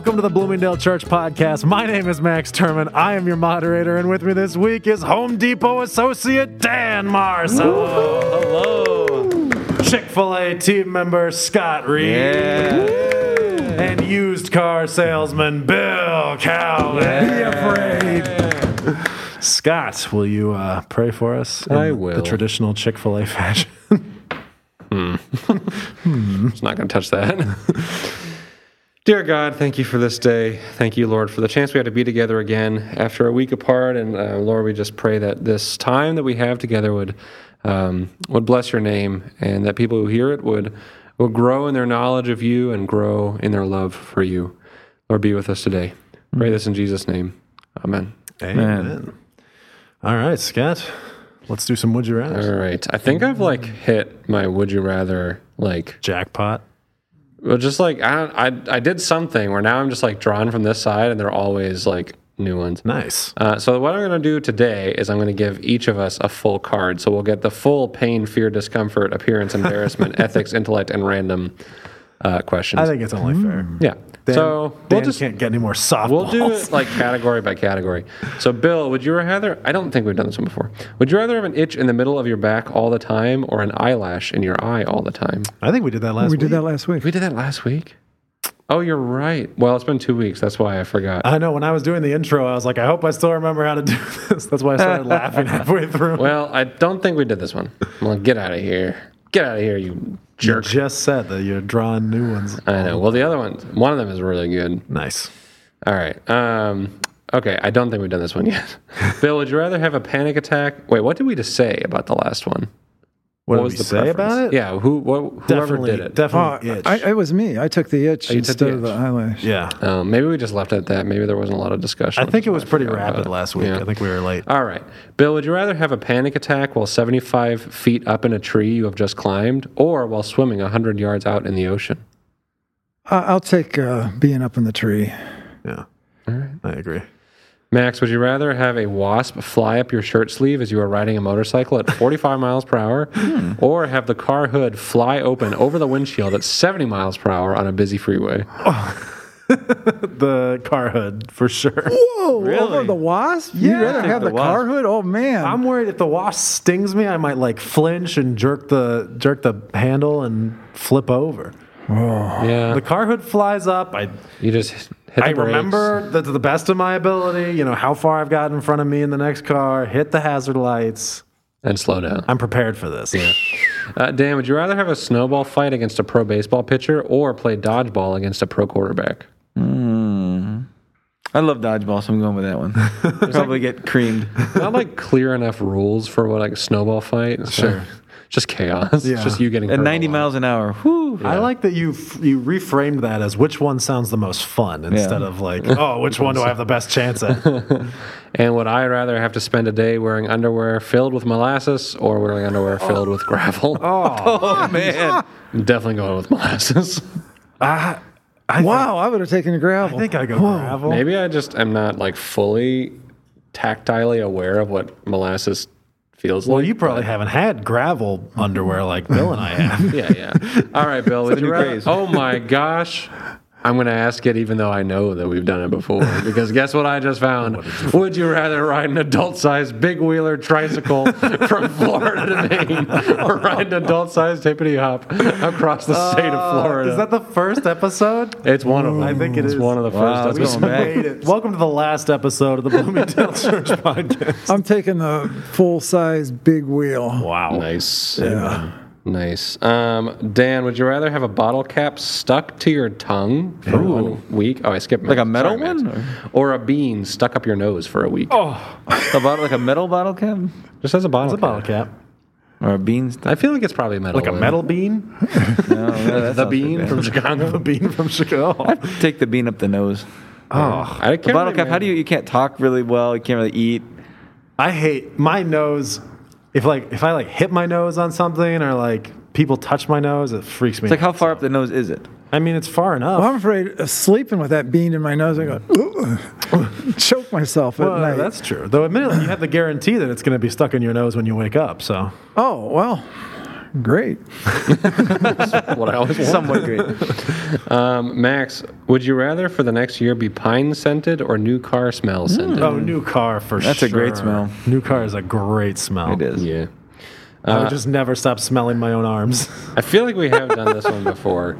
Welcome to the Bloomingdale Church Podcast. My name is Max Terman. I am your moderator, and with me this week is Home Depot associate Dan Marceau. Hello. Chick-fil-A team member Scott Reed. Yeah. And used car salesman Bill Calvin. Yeah. Be afraid. Scott, will you pray for us? I will. The traditional Chick-fil-A fashion. It's not going to touch that. Dear God, thank you for this day. Thank you, Lord, for the chance we had to be together again after a week apart. And Lord, we just pray that this time that we have together would bless your name, and that people who hear it will grow in their knowledge of you and grow in their love for you. Lord, be with us today. Pray this in Jesus' name. Amen. Amen. All right, Scott, let's do some Would You Rather. All right. I think I've hit my Would You Rather jackpot. Well, just I did something where now I'm just drawn from this side, and they're always new ones. Nice. So what I'm going to do today is I'm going to give each of us a full card. So we'll get the full pain, fear, discomfort, appearance, embarrassment, ethics, intellect, and random questions. I think it's only fair. Yeah. Dan can't get any more softballs. We'll do it category by category. So Bill, would you rather? I don't think we've done this one before. Would you rather have an itch in the middle of your back all the time, or an eyelash in your eye all the time? I think we did that last week. We did that last week. Oh, you're right. Well, it's been 2 weeks. That's why I forgot. I know. When I was doing the intro, I was I hope I still remember how to do this. That's why I started laughing halfway through. Well, I don't think we did this one. I'm get out of here. Get out of here, you jerk. You just said that you're drawing new ones. I know. Well, the other one of them is really good. Nice. All right. Okay, I don't think we've done this one yet. Bill, would you rather have a panic attack? Wait, what did we just say about the last one? What was did we say about it? Yeah, whoever did it. Definitely itch. It was me. I took the itch instead of the eyelash. Yeah. Maybe we just left it at that. Maybe there wasn't a lot of discussion. I think it was pretty rapid last week. Yeah. I think we were late. All right. Bill, would you rather have a panic attack while 75 feet up in a tree you have just climbed, or while swimming 100 yards out in the ocean? I'll take being up in the tree. Yeah. All right. I agree. Max, would you rather have a wasp fly up your shirt sleeve as you are riding a motorcycle at 45 miles per hour, or have the car hood fly open over the windshield at 70 miles per hour on a busy freeway? Oh. The car hood, for sure. Whoa, really? Over the wasp? Yeah. You'd rather have the car hood? Oh, man. I'm worried if the wasp stings me, I might flinch and jerk the handle and flip over. Oh. Yeah. The car hood flies up. I remember that to the best of my ability, how far I've got in front of me in the next car, hit the hazard lights. And slow down. I'm prepared for this. Yeah. Dan, would you rather have a snowball fight against a pro baseball pitcher, or play dodgeball against a pro quarterback? I love dodgeball, so I'm going with that one. Probably get creamed. Not clear enough rules for what a snowball fight. So. Sure. Just chaos. Yeah. It's just you getting at 90 miles an hour. Whew. Yeah. I like that you reframed that as which one sounds the most fun instead of which one do I have the best chance at? And would I rather have to spend a day wearing underwear filled with molasses, or wearing underwear filled with gravel? Oh man. I'm definitely going with molasses. I would have taken the gravel. I think I go gravel. Maybe I just am not fully tactilely aware of what molasses feels like. Well, you probably haven't had gravel underwear like Bill and I have. Yeah. All right, Bill. Would you rather? Oh, my gosh. I'm going to ask it even though I know that we've done it before, because guess what I just found? Would you rather ride an adult-sized big-wheeler tricycle from Florida to Maine, or ride an adult-sized hippity-hop across the state of Florida? Is that the first episode? It's one of them. I think it's one of the first episodes. Welcome to the last episode of the Bloomingdale Church Podcast. I'm taking the full-size big wheel. Wow. Nice. Yeah. Nice. Dan, would you rather have a bottle cap stuck to your tongue for 1 week? Oh, I skipped a metal one? Or a bean stuck up your nose for a week? Oh. A bottle, a metal bottle cap? Just as a bottle cap. It's a bottle cap. Or a bean stuck. I feel it's probably metal. A metal bean? No, the bean from Chicago? The bean from Chicago. I'd take the bean up the nose. Oh. I can't bottle cap, how do you can't talk really well, you can't really eat. I hate my nose. If I hit my nose on something, or people touch my nose, it freaks me. It's how far up the nose is it? I mean, it's far enough. Well, I'm afraid of sleeping with that bean in my nose. I go choke myself at night. That's true. Though, admittedly, you have the guarantee that it's going to be stuck in your nose when you wake up. So. Oh well. Great. That's what I always want. Somewhat great. Max, would you rather for the next year be pine-scented or new car smell-scented? Oh, new car for sure. That's a great smell. New car is a great smell. It is. Yeah. I would just never stop smelling my own arms. I feel like we have done this one before.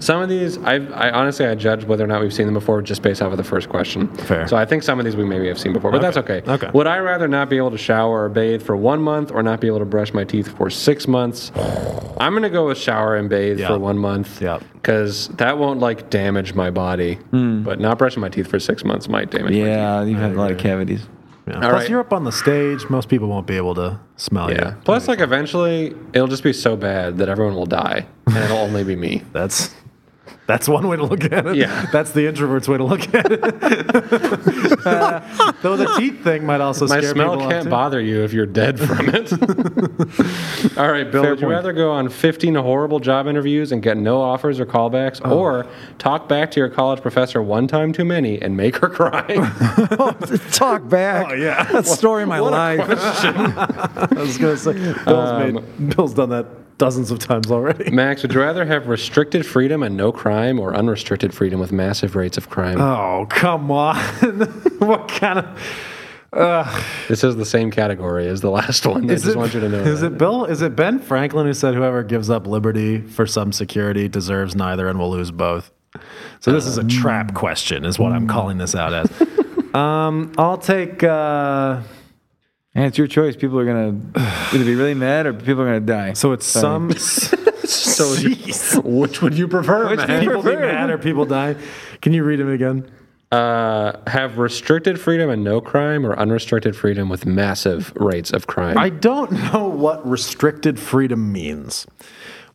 Some of these, I honestly judge whether or not we've seen them before just based off of the first question. Fair. So I think some of these we maybe have seen before, but that's okay. Okay. Would I rather not be able to shower or bathe for 1 month or not be able to brush my teeth for 6 months? I'm going to go with shower and bathe for 1 month because that won't, like, damage my body. Mm. But not brushing my teeth for 6 months might damage my teeth. Yeah, you have a lot of cavities. Yeah. Plus, you're up on the stage. Most people won't be able to smell you. Plus, like, eventually, it'll just be so bad that everyone will die, and it'll only be me. That's one way to look at it. Yeah. That's the introvert's way to look at it. Though the teeth thing might also scare people off. My smell can't bother you if you're dead from it. All right, Bill, would you rather go on 15 horrible job interviews and get no offers or callbacks, or talk back to your college professor one time too many and make her cry? Talk back. Oh, yeah. That's story of my life. I was going to say, Bill's done that dozens of times already. Max, would you rather have restricted freedom and no crime or unrestricted freedom with massive rates of crime? Oh, come on. What kind of... This is the same category as the last one. I just want you to know. Is it Bill? Is it Ben Franklin who said whoever gives up liberty for some security deserves neither and will lose both? So this is a trap question is what I'm calling this out as. I'll take... And it's your choice. People are going to either be really mad or people are going to die. So it's which would you prefer? Which man? People be mad or people die? Can you read them again? Have restricted freedom and no crime or unrestricted freedom with massive rates of crime? I don't know what restricted freedom means,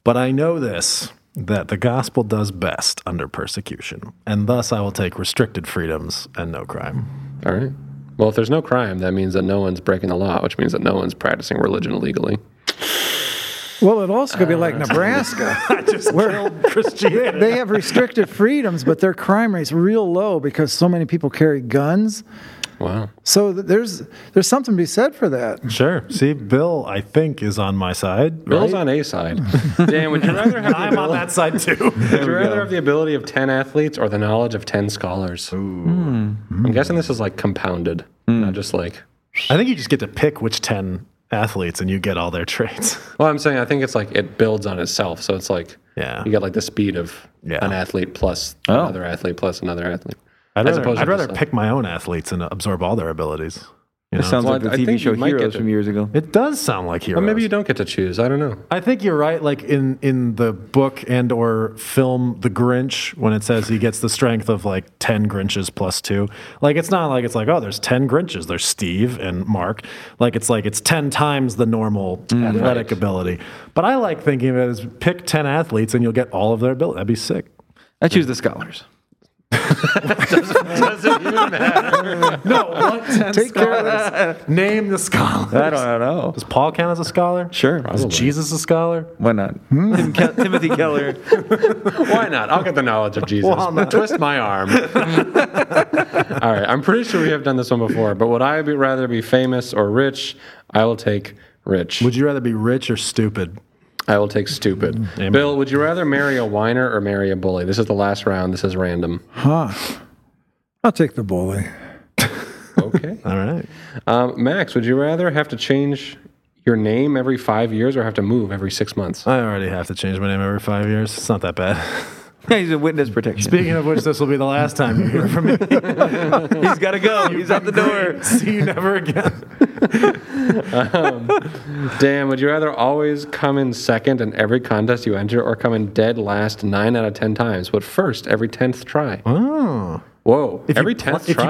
but I know this, that the gospel does best under persecution, and thus I will take restricted freedoms and no crime. All right. Well, if there's no crime, that means that no one's breaking the law, which means that no one's practicing religion illegally. Well, it also could be like Nebraska. I just killed Christianity. They have restricted freedoms, but their crime rate's real low because so many people carry guns. Wow. So there's something to be said for that. Sure. See, Bill, I think, is on my side. Bill's on a side. Dan, would you rather have... I'm on that side, too. Would you rather have the ability of 10 athletes or the knowledge of 10 scholars? Ooh. I'm guessing this is, like, compounded, not just, like... I think you just get to pick which 10 athletes and you get all their traits. Well, I'm saying I think it's, like, it builds on itself. So it's, like, you get, like, the speed of an athlete plus another athlete plus another athlete. I'd rather pick my own athletes and absorb all their abilities. You know? It sounds like the TV show Heroes from years ago. It does sound like Heroes. Well, maybe you don't get to choose. I don't know. I think you're right. Like in the book and or film The Grinch, when it says he gets the strength of like 10 Grinches plus 2. Like it's not like it's like, oh, there's 10 Grinches. There's Steve and Mark. Like it's 10 times the normal athletic ability. But I like thinking of it as pick 10 athletes and you'll get all of their ability. That'd be sick. I choose the scholars. doesn't even matter. No, what? Take care of that. Name the scholars. I don't know. Does Paul count as a scholar? Sure. Probably. Is Jesus a scholar? Why not? Timothy Keller. Why not? I'll get the knowledge of Jesus. Twist my arm. All right. I'm pretty sure we have done this one before, but would I rather be famous or rich? I will take rich. Would you rather be rich or stupid? I will take stupid. Amen. Bill, would you rather marry a whiner or marry a bully? This is the last round. This is random. Huh. I'll take the bully. Okay. All right. Max, would you rather have to change your name every 5 years or have to move every 6 months? I already have to change my name every 5 years. It's not that bad. He's a witness protection. Speaking of which, this will be the last time you hear from me. He's got to go. He's out the door. See you never again. Dan, would you rather always come in second in every contest you enter or come in dead last 9 out of 10 times, but first every 10th try? Oh. Whoa. If you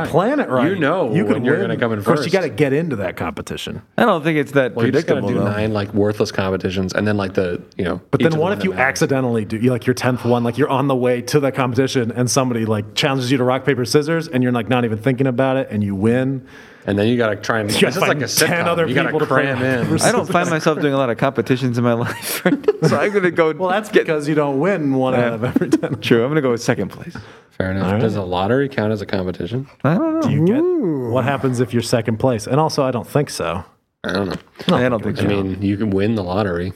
plan it right, you know you're going to come in first. Of course, you got to get into that competition. I don't think it's that predictable. You just got to do 9 like worthless competitions and then like the, you know. But then what if you accidentally do like your 10th one, like you're on the way to that competition and somebody like challenges you to rock, paper, scissors and you're like not even thinking about it and you win. And then you got to try and this is like a sitcom. 10 other you people to cram in. I don't find myself doing a lot of competitions in my life right now. So I'm going to go. Well, that's because you don't win one out of every 10. True. I'm going to go with second place. Fair enough. Right. Does a lottery count as a competition? I don't know. Do you get what happens if you're second place? And also, I don't think so. I don't know. I don't think so. I mean, you can win the lottery.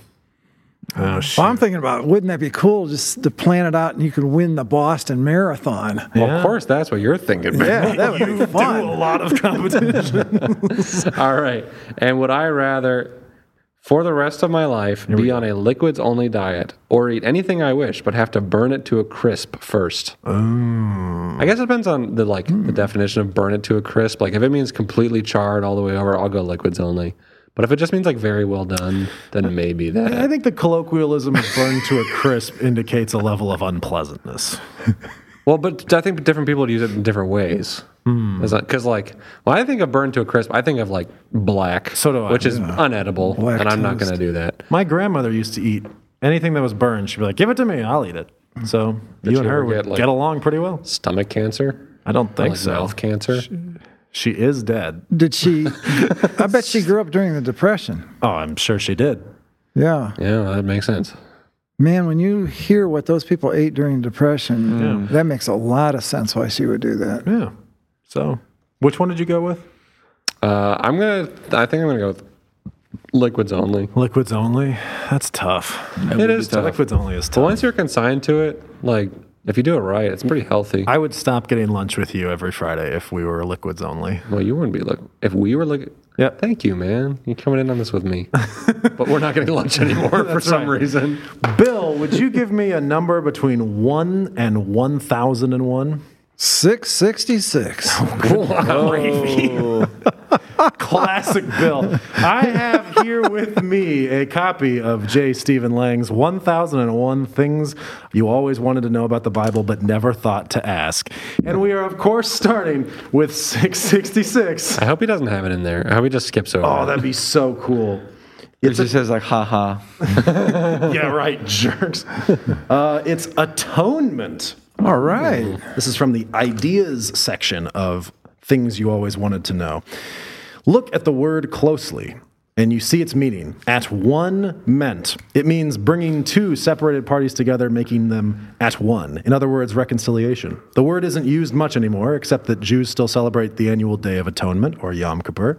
Oh, shit. Well, I'm thinking about, wouldn't that be cool just to plan it out and you could win the Boston Marathon? Yeah. Well, of course, that's what you're thinking, man. Yeah, that would be fun. You do a lot of competition. All right. And would I rather, for the rest of my life, be on a liquids-only diet or eat anything I wish but have to burn it to a crisp first? Oh. I guess it depends on the definition of burn it to a crisp. Like, if it means completely charred all the way over, I'll go liquids only. But if it just means like very well done, then maybe that. I think the colloquialism of burned to a crisp indicates a level of unpleasantness. Well, but I think different people would use it in different ways. Because when I think of burned to a crisp, I think of like black, which is unedible, black and I'm not going to do that. My grandmother used to eat anything that was burned. She'd be like, give it to me, I'll eat it. So you and her would get along pretty well. Stomach cancer? I don't think so. Mouth cancer? She is dead. Did she? I bet she grew up during the Depression. Oh, I'm sure she did. Yeah. Yeah, that makes sense. Man, when you hear what those people ate during the Depression, that makes a lot of sense why she would do that. Yeah. So, which one did you go with? I think I'm going to go with liquids only. Liquids only? That's tough. It is tough. Liquids only is tough. But once you're consigned to it, if you do it right, it's pretty healthy. I would stop getting lunch with you every Friday if we were liquids only. Well, you wouldn't be if we were liquids. Yeah. Thank you, man. You're coming in on this with me. But we're not getting lunch anymore for some reason. Bill, would you give me a number between 1 and 1,001? 666. Oh, classic Bill. I have here with me a copy of J. Stephen Lang's 1001 Things You Always Wanted to Know About the Bible But Never Thought to Ask. And we are, of course, starting with 666. I hope he doesn't have it in there. I hope he just skips over. Oh, that'd be so cool. It just says ha ha. Yeah, right, jerks. It's atonement. All right. This is from the ideas section of Things You Always Wanted to Know. Look at the word closely, and you see its meaning. At one meant. It means bringing two separated parties together, making them at one. In other words, reconciliation. The word isn't used much anymore, except that Jews still celebrate the annual Day of Atonement, or Yom Kippur.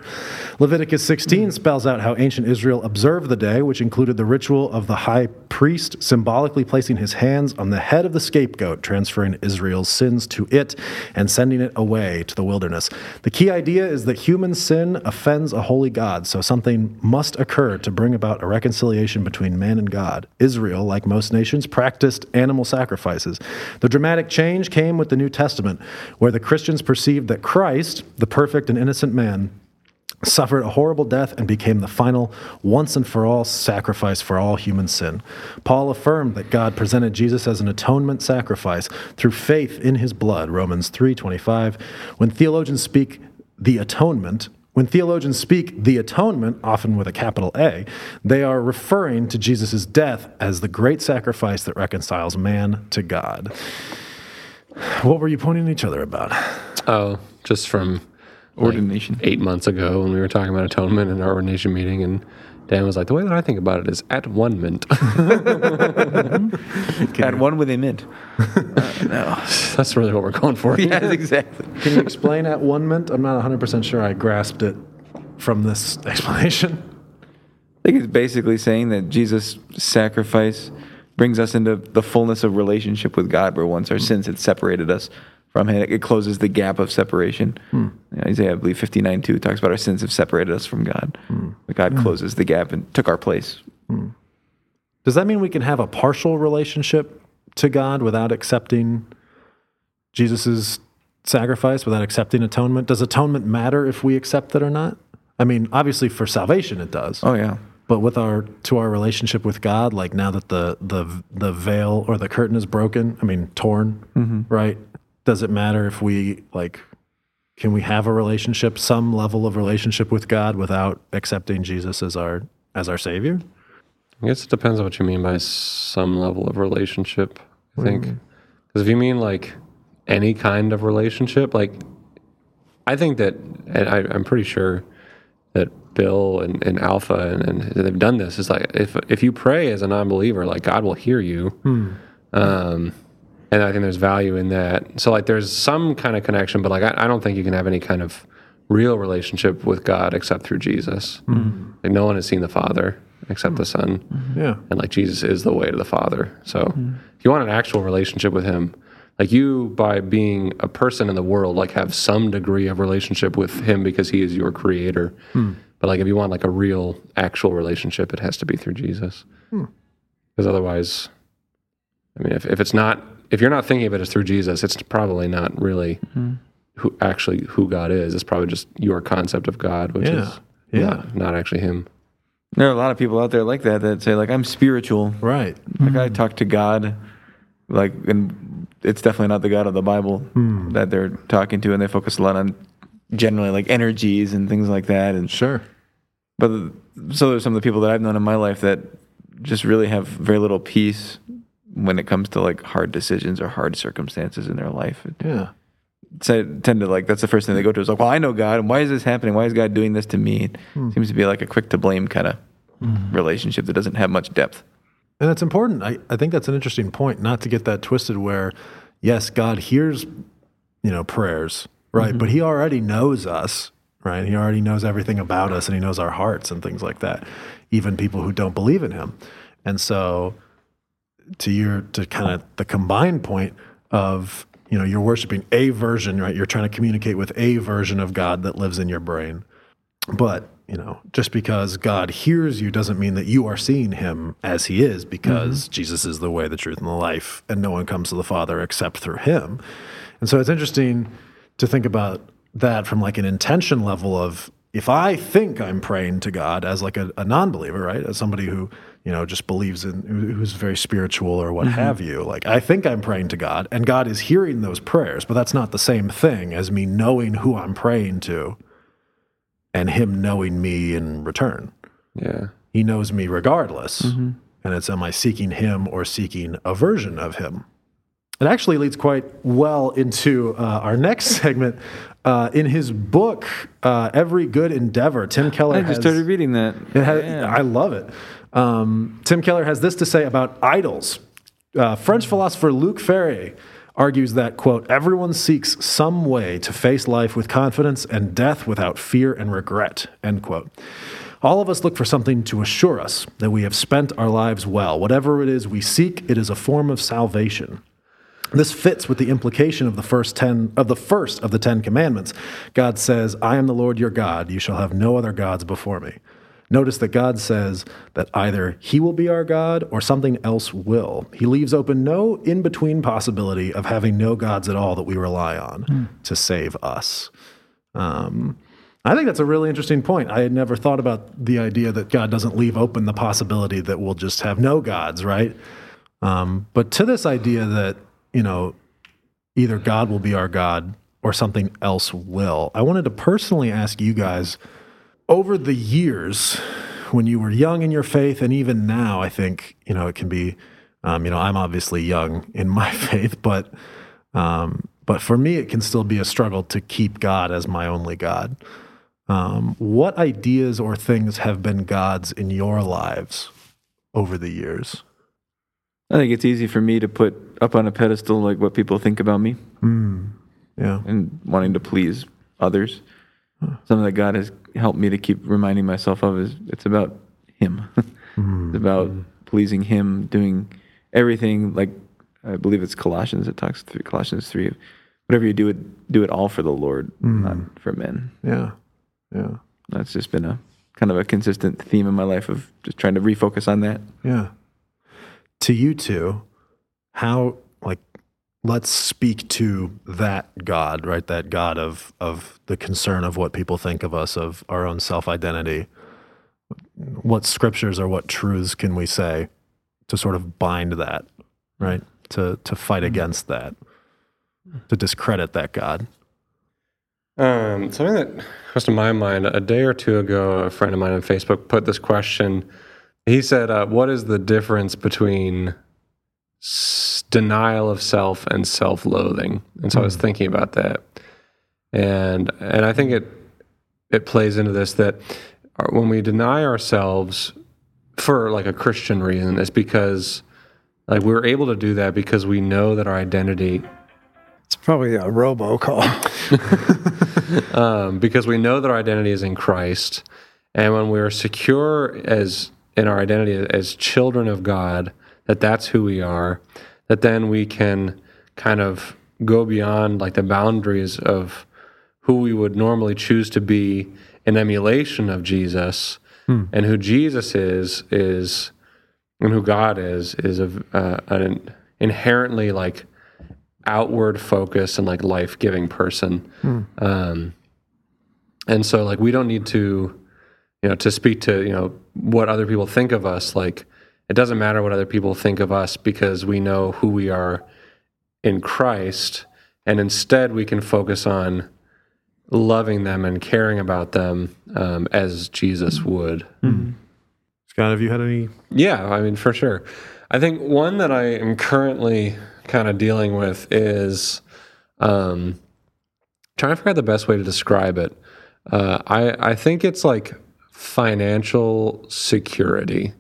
Leviticus 16 spells out how ancient Israel observed the day, which included the ritual of the high priest symbolically placing his hands on the head of the scapegoat, transferring Israel's sins to it, and sending it away to the wilderness. The key idea is that human sin offends a holy God, so something must occur to bring about a reconciliation between man and God. Israel, like most nations, practiced animal sacrifices. The dramatic change came with the New Testament, where the Christians perceived that Christ, the perfect and innocent man, suffered a horrible death and became the final once and for all sacrifice for all human sin. Paul affirmed that God presented Jesus as an atonement sacrifice through faith in his blood, Romans 3:25. When theologians speak the atonement, often with a capital A, they are referring to Jesus' death as the great sacrifice that reconciles man to God. What were you pointing at each other about? Oh, just from ordination. 8 months ago when we were talking about atonement in our ordination meeting, and Dan was like, the way that I think about it is at one mint. At one with a mint. No. That's really what we're going for. Yeah, exactly. Can you explain at one mint? I'm not 100% sure I grasped it from this explanation. I think it's basically saying that Jesus' sacrifice brings us into the fullness of relationship with God, where once our sins had separated us from him. It closes the gap of separation. Isaiah, I believe, 59:2 talks about our sins have separated us from God. God closes the gap and took our place. Does that mean we can have a partial relationship to God without accepting Jesus' sacrifice, without accepting atonement? Does atonement matter if we accept it or not? I mean, obviously for salvation it does. Oh, yeah. But with our relationship with God, like now that the veil or the curtain is broken, torn, right? Does it matter if we, can we have a relationship, some level of relationship with God without accepting Jesus as our Savior? I guess it depends on what you mean by some level of relationship, I think. Because if you mean, any kind of relationship, I think that, and I'm pretty sure that Bill and Alpha, and they've done this, it's if you pray as a non-believer, God will hear you. And I think there's value in that. So, there's some kind of connection, but I don't think you can have any kind of real relationship with God except through Jesus. Mm-hmm. Like, no one has seen the Father except the Son. Mm-hmm. Yeah. And like, Jesus is the way to the Father. So if you want an actual relationship with him, like, you, by being a person in the world, like, have some degree of relationship with him because he is your creator. Mm. But like, if you want like a real, actual relationship, it has to be through Jesus. Because otherwise, I mean, if it's not, if you're not thinking of it as through Jesus, it's probably not really who God is. It's probably just your concept of God, which is not actually him. There are a lot of people out there like that that say, like, I'm spiritual. Right. Like, I talk to God, like, and it's definitely not the God of the Bible that they're talking to, and they focus a lot on generally like energies and things like that. And but so there's some of the people that I've known in my life that just really have very little peace when it comes to like hard decisions or hard circumstances in their life. Yeah. So tend to like, that's the first thing they go to is like, well, I know God, and why is this happening? Why is God doing this to me? It seems to be like a quick to blame kind of relationship that doesn't have much depth. And that's important. I think that's an interesting point, not to get that twisted where, yes, God hears, you know, prayers, right? But he already knows us, right? He already knows everything about us, and he knows our hearts and things like that, even people who don't believe in him. And so to kind of the combined point of, you know, you're worshiping a version, right? You're trying to communicate with a version of God that lives in your brain. But, you know, just because God hears you doesn't mean that you are seeing him as he is, because Jesus is the way, the truth, and the life, and no one comes to the Father except through him. And so it's interesting to think about that from like an intention level of, if I think I'm praying to God as like a non-believer, right? As somebody who, you know, just believes in, who's very spiritual or what have you. Like, I think I'm praying to God, and God is hearing those prayers, but that's not the same thing as me knowing who I'm praying to and him knowing me in return. Yeah. He knows me regardless. And it's, am I seeking him or seeking a version of him? It actually leads quite well into our next segment. In his book, Every Good Endeavor, Tim Keller has... I just started reading that. I love it. Tim Keller has this to say about idols. French philosopher Luc Ferry argues that, quote, everyone seeks some way to face life with confidence and death without fear and regret, end quote. All of us look for something to assure us that we have spent our lives well. Whatever it is we seek, it is a form of salvation. This fits with the implication of the first of the 10 commandments. God says, I am the Lord your God. You shall have no other gods before me. Notice that God says that either he will be our God or something else will. He leaves open no in-between possibility of having no gods at all that we rely on to save us. I think that's a really interesting point. I had never thought about the idea that God doesn't leave open the possibility that we'll just have no gods, right? But to this idea that, you know, either God will be our God or something else will. I wanted to personally ask you guys, over the years, when you were young in your faith, and even now, I think, you know, it can be, you know, I'm obviously young in my faith, but for me, it can still be a struggle to keep God as my only God. What ideas or things have been gods in your lives over the years? I think it's easy for me to put up on a pedestal like what people think about me. Yeah. And wanting to please others. Something that God has helped me to keep reminding myself of is it's about him. It's about pleasing him, doing everything. Like, I believe it's Colossians that talks through Colossians 3. Whatever you do it all for the Lord, not for men. Yeah. Yeah. That's just been a kind of a consistent theme in my life of just trying to refocus on that. Yeah. To you two, how, like, let's speak to that God, right? That God of the concern of what people think of us, of our own self-identity. What scriptures or what truths can we say to sort of bind that, right? To fight against that, to discredit that God. Something that comes to my mind, a day or two ago, a friend of mine on Facebook put this question. He said, what is the difference between denial of self and self-loathing? And so I was thinking about that. And I think it plays into this, that when we deny ourselves for like a Christian reason, it's because like we're able to do that because we know that our identity It's probably a robocall. Because we know that our identity is in Christ, and when we are secure as in our identity as children of God, that that's who we are, that then we can kind of go beyond like the boundaries of who we would normally choose to be in emulation of Jesus, and who Jesus is and who God is an inherently like outward focus and like life-giving person. And so like we don't need to, to speak to, what other people think of us. Like it doesn't matter what other people think of us because we know who we are in Christ, and instead we can focus on loving them and caring about them as Jesus would. Scott, have you had any? Yeah, I mean, for sure. I think one that I am currently kind of dealing with is trying to figure out the best way to describe it. I think it's like financial security.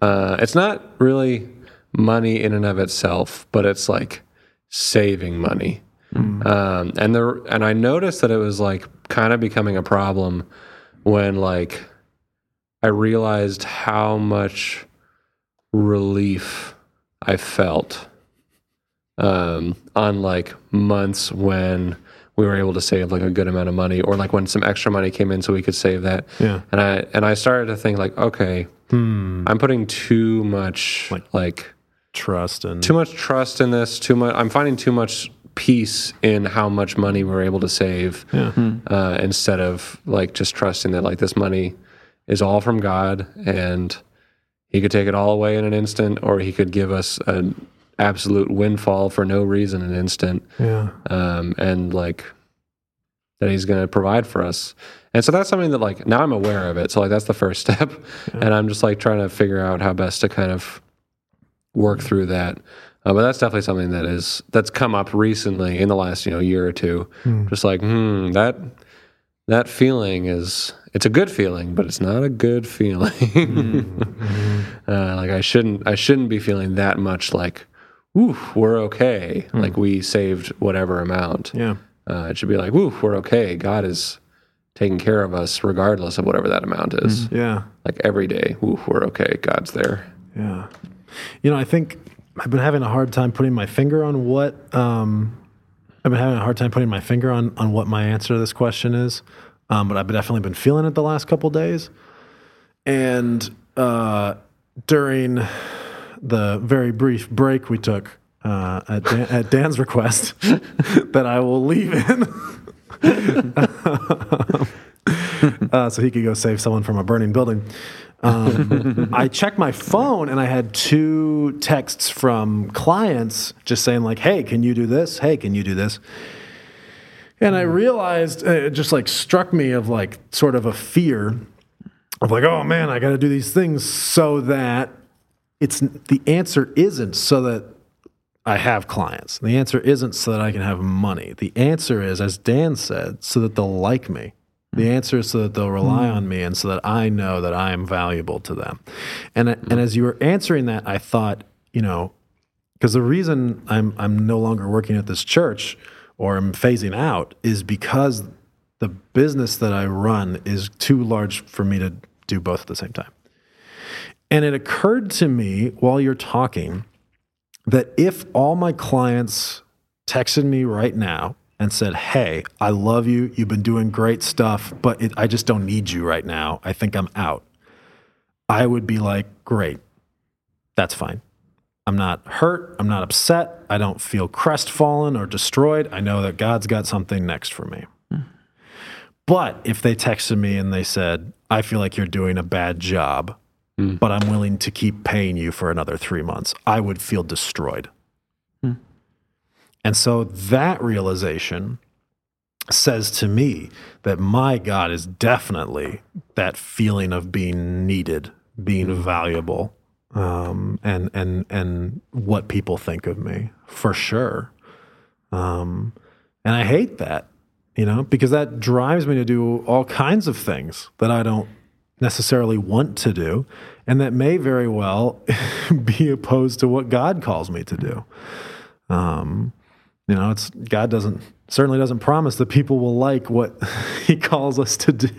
It's not really money in and of itself, but it's like saving money. And I noticed that it was like kind of becoming a problem when like I realized how much relief I felt on like months when we were able to save like a good amount of money, or like when some extra money came in so we could save that. And I started to think like, okay, I'm putting too much like trust and too much trust in this. I'm finding too much peace in how much money we're able to save, instead of like just trusting that like this money is all from God and He could take it all away in an instant, or He could give us an absolute windfall for no reason in an instant. And like that He's going to provide for us. And so that's something that like now I'm aware of it. So like that's the first step, and I'm just like trying to figure out how best to kind of work through that. But that's definitely something that that's come up recently in the last year or two. Just like that feeling is it's a good feeling, but it's not a good feeling. Like I shouldn't be feeling that much like, ooh, we're okay. Like we saved whatever amount. It should be like, ooh, we're okay. God is taking care of us regardless of whatever that amount is. Like every day, ooh, we're okay. God's there. I think. I've been having a hard time putting my finger on what what my answer to this question is, but I've definitely been feeling it the last couple days. And during the very brief break we took at Dan's request, that I will leave in, so he could go save someone from a burning building. I checked my phone and I had 2 texts from clients just saying like, hey, can you do this? Hey, can you do this? And I realized, it just like struck me of like sort of a fear of like, oh man, I got to do these things so that the answer isn't so that I have clients. The answer isn't so that I can have money. The answer is, as Dan said, so that they'll like me. The answer is so that they'll rely on me and so that I know that I am valuable to them. And as you were answering that, I thought, because the reason I'm no longer working at this church or I'm phasing out is because the business that I run is too large for me to do both at the same time. And it occurred to me while you're talking that if all my clients texted me right now and said, hey, I love you, you've been doing great stuff, but I just don't need you right now, I think I'm out, I would be like, great, that's fine. I'm not hurt, I'm not upset, I don't feel crestfallen or destroyed, I know that God's got something next for me. But if they texted me and they said, I feel like you're doing a bad job, but I'm willing to keep paying you for another 3 months, I would feel destroyed. And so that realization says to me that my God is definitely that feeling of being needed, being valuable, and what people think of me, for sure. And I hate that, because that drives me to do all kinds of things that I don't necessarily want to do, and that may very well be opposed to what God calls me to do. You know, it's God certainly doesn't promise that people will like what he calls us to do.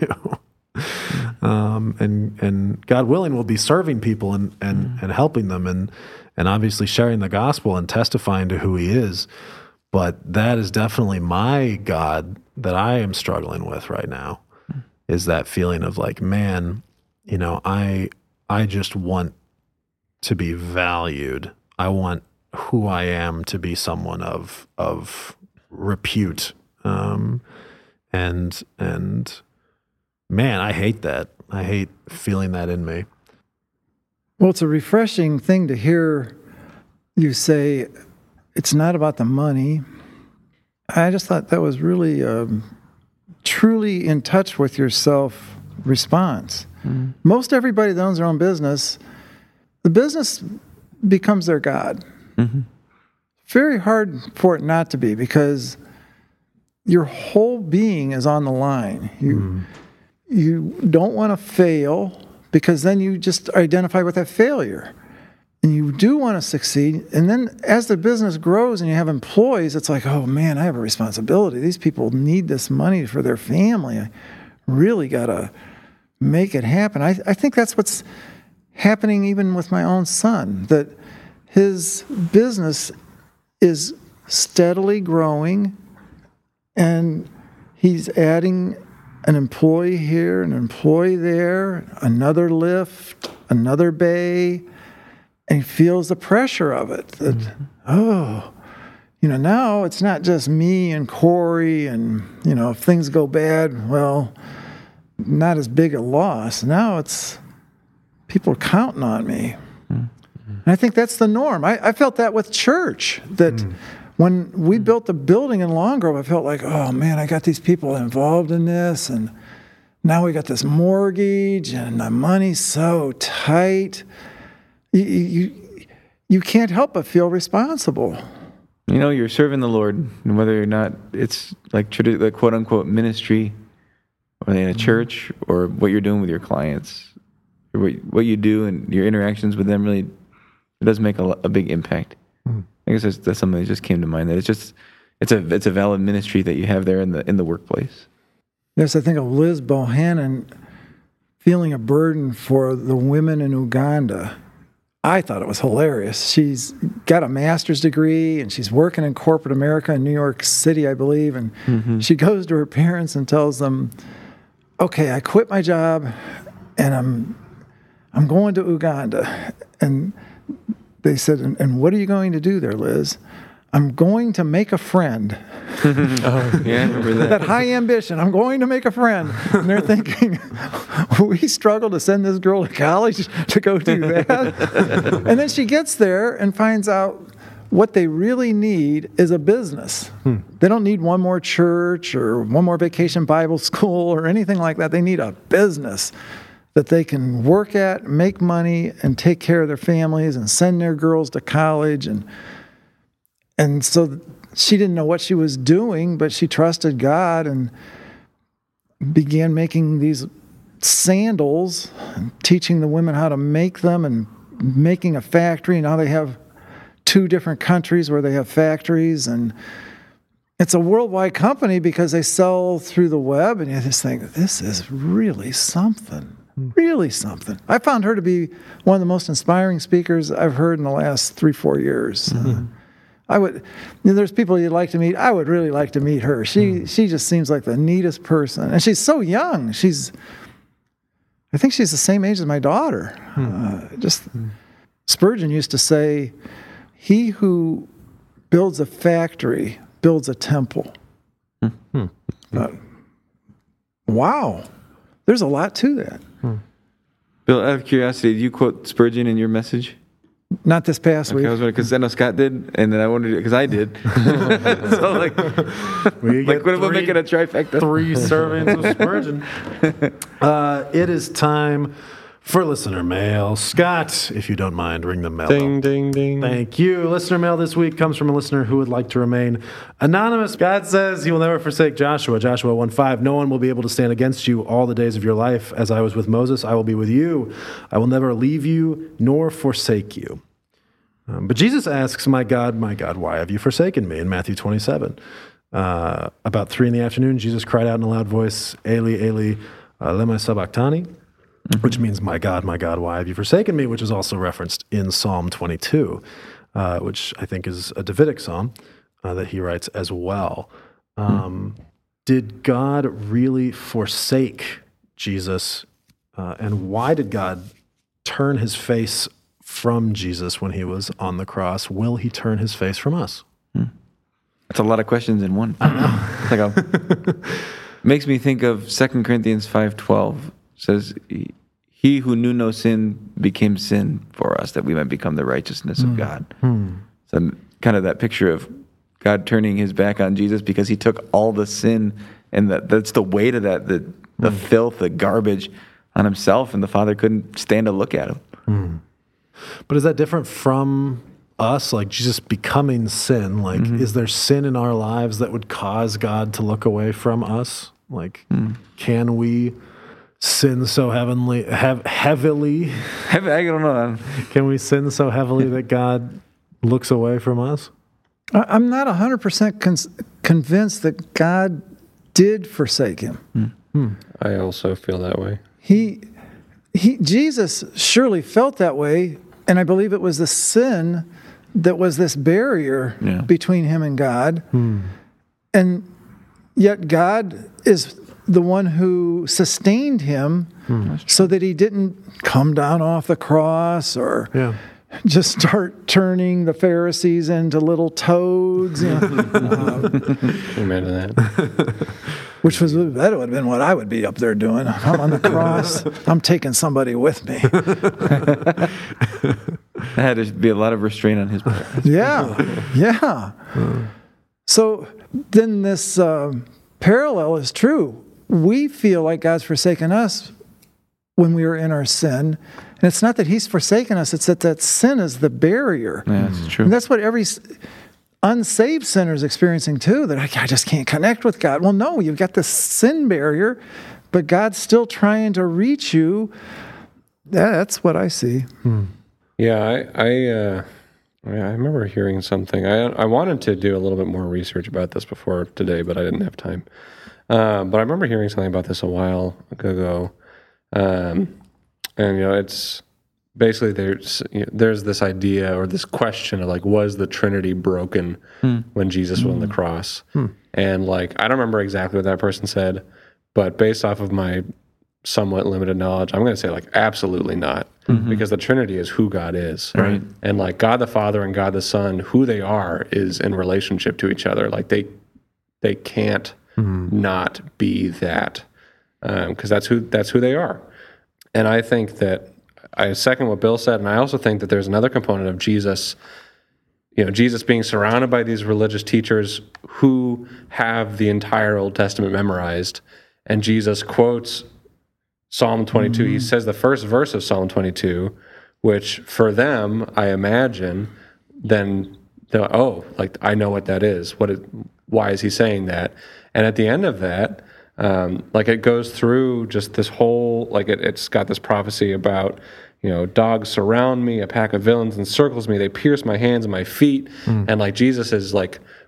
And God willing, we'll be serving people and helping them and obviously sharing the gospel and testifying to who he is. But that is definitely my God that I am struggling with right now, is that feeling of like, man, you know, I just want to be valued. I want who I am to be someone of repute. And man, I hate that. I hate feeling that in me. Well, it's a refreshing thing to hear you say it's not about the money. I just thought that was really truly in touch with yourself response. Mm-hmm. Most everybody that owns their own business, the business becomes their God. Mm-hmm. Very hard for it not to be, because your whole being is on the line. You don't want to fail, because then you just identify with that failure. And you do want to succeed. And then as the business grows and you have employees, it's like, oh man, I have a responsibility. These people need this money for their family. I really got to make it happen. I think that's what's happening even with my own son, that his business is steadily growing and he's adding an employee here, an employee there, another lift, another bay, and he feels the pressure of it. That, mm-hmm. Oh, you know, now it's not just me and Corey, and, you know, if things go bad, well, not as big a loss. Now it's people are counting on me. Mm-hmm. And I think that's the norm. I felt that with church, that when we built the building in Long Grove, I felt like, oh man, I got these people involved in this, and now we got this mortgage, and the money's so tight. You can't help but feel responsible. You know, you're serving the Lord, and whether or not it's like the quote-unquote ministry or in a church or what you're doing with your clients, what you do and your interactions with them, really, it does make a big impact. I guess that's something that just came to mind, that it's a valid ministry that you have there in the workplace. Yes, I think of Liz Bohannon feeling a burden for the women in Uganda. I thought it was hilarious. She's got a master's degree and she's working in corporate America in New York City, I believe, and she goes to her parents and tells them, "Okay, I quit my job and I'm going to Uganda." And they said, "And what are you going to do there, Liz?" "I'm going to make a friend." Oh, yeah, I remember that. That high ambition. I'm going to make a friend. And they're thinking, we struggle to send this girl to college to go do that. And then she gets there and finds out what they really need is a business. They don't need one more church or one more vacation Bible school or anything like that. They need a business that they can work at, make money, and take care of their families and send their girls to college. And so she didn't know what she was doing, but she trusted God and began making these sandals and teaching the women how to make them and making a factory. Now they have 2 different countries where they have factories, and it's a worldwide company because they sell through the web. And you just think, this is really something. Really something. I found her to be one of the most inspiring speakers I've heard in the last 3-4 years. There's people you'd like to meet. I would really like to meet her. She just seems like the neatest person, and she's so young. I think she's the same age as my daughter. Spurgeon used to say, "He who builds a factory builds a temple." Wow, there's a lot to that. Bill, out of curiosity, do you quote Spurgeon in your message? Not this past week. Because I know Scott did, and then I wondered, because I did. So, like, what about making a trifecta? 3 sermons of Spurgeon. It is time for listener mail. Scott, if you don't mind, ring the mail. Ding, ding, ding. Thank you. Listener mail this week comes from a listener who would like to remain anonymous. God says he will never forsake Joshua. Joshua 1:5. No one will be able to stand against you all the days of your life. As I was with Moses, I will be with you. I will never leave you nor forsake you. But Jesus asks, my God, why have you forsaken me?" in Matthew 27. About 3 p.m, Jesus cried out in a loud voice, "Eli, Eli, lema sabachthani," which means, my God, why have you forsaken me?" which is also referenced in Psalm 22, which I think is a Davidic psalm that he writes as well. Did God really forsake Jesus? And why did God turn his face from Jesus when he was on the cross? Will he turn his face from us? That's a lot of questions in one. I know. Makes me think of 2 Corinthians 5:12. Says, "He who knew no sin became sin for us, that we might become the righteousness of God." So kind of that picture of God turning his back on Jesus because he took all the sin, and that's the weight of that, the filth, the garbage on himself, and the Father couldn't stand to look at him. But is that different from us, like Jesus becoming sin? Like, is there sin in our lives that would cause God to look away from us? Like, can we sin so heavily? I don't know. Can we sin so heavily that God looks away from us? I'm not 100% convinced that God did forsake him. I also feel that way. Jesus surely felt that way, and I believe it was the sin that was this barrier between him and God. And yet God is the one who sustained him so that he didn't come down off the cross or just start turning the Pharisees into little toads. You know? Remember that. Which was, that would have been what I would be up there doing. I'm on the cross. I'm taking somebody with me. That had to be a lot of restraint on his part. So then this parallel is true. We feel like God's forsaken us when we are in our sin. And it's not that he's forsaken us, it's that sin is the barrier. Yeah, that's true. And that's what every unsaved sinner is experiencing too, that I just can't connect with God. Well, no, you've got this sin barrier, but God's still trying to reach you. That's what I see. I remember hearing something. I wanted to do a little bit more research about this before today, but I didn't have time. But I remember hearing something about this a while ago. And it's basically there's this idea or this question of, like, was the Trinity broken when Jesus was on the cross? And I don't remember exactly what that person said, but based off of my somewhat limited knowledge, I'm going to say absolutely not, because the Trinity is who God is, right? And God the Father and God the Son, who they are is in relationship to each other. They can't not be that, because that's who they are. And I think that I second what Bill said, and I also think that there's another component of Jesus, Jesus being surrounded by these religious teachers who have the entire Old Testament memorized, and Jesus quotes Psalm 22. He says the first verse of Psalm 22, which for them, I imagine, then they're, I know what that is. Why is he saying that? And at the end of that, it goes through just this whole, it's got this prophecy about, dogs surround me, a pack of villains encircles me, they pierce my hands and my feet, and Jesus is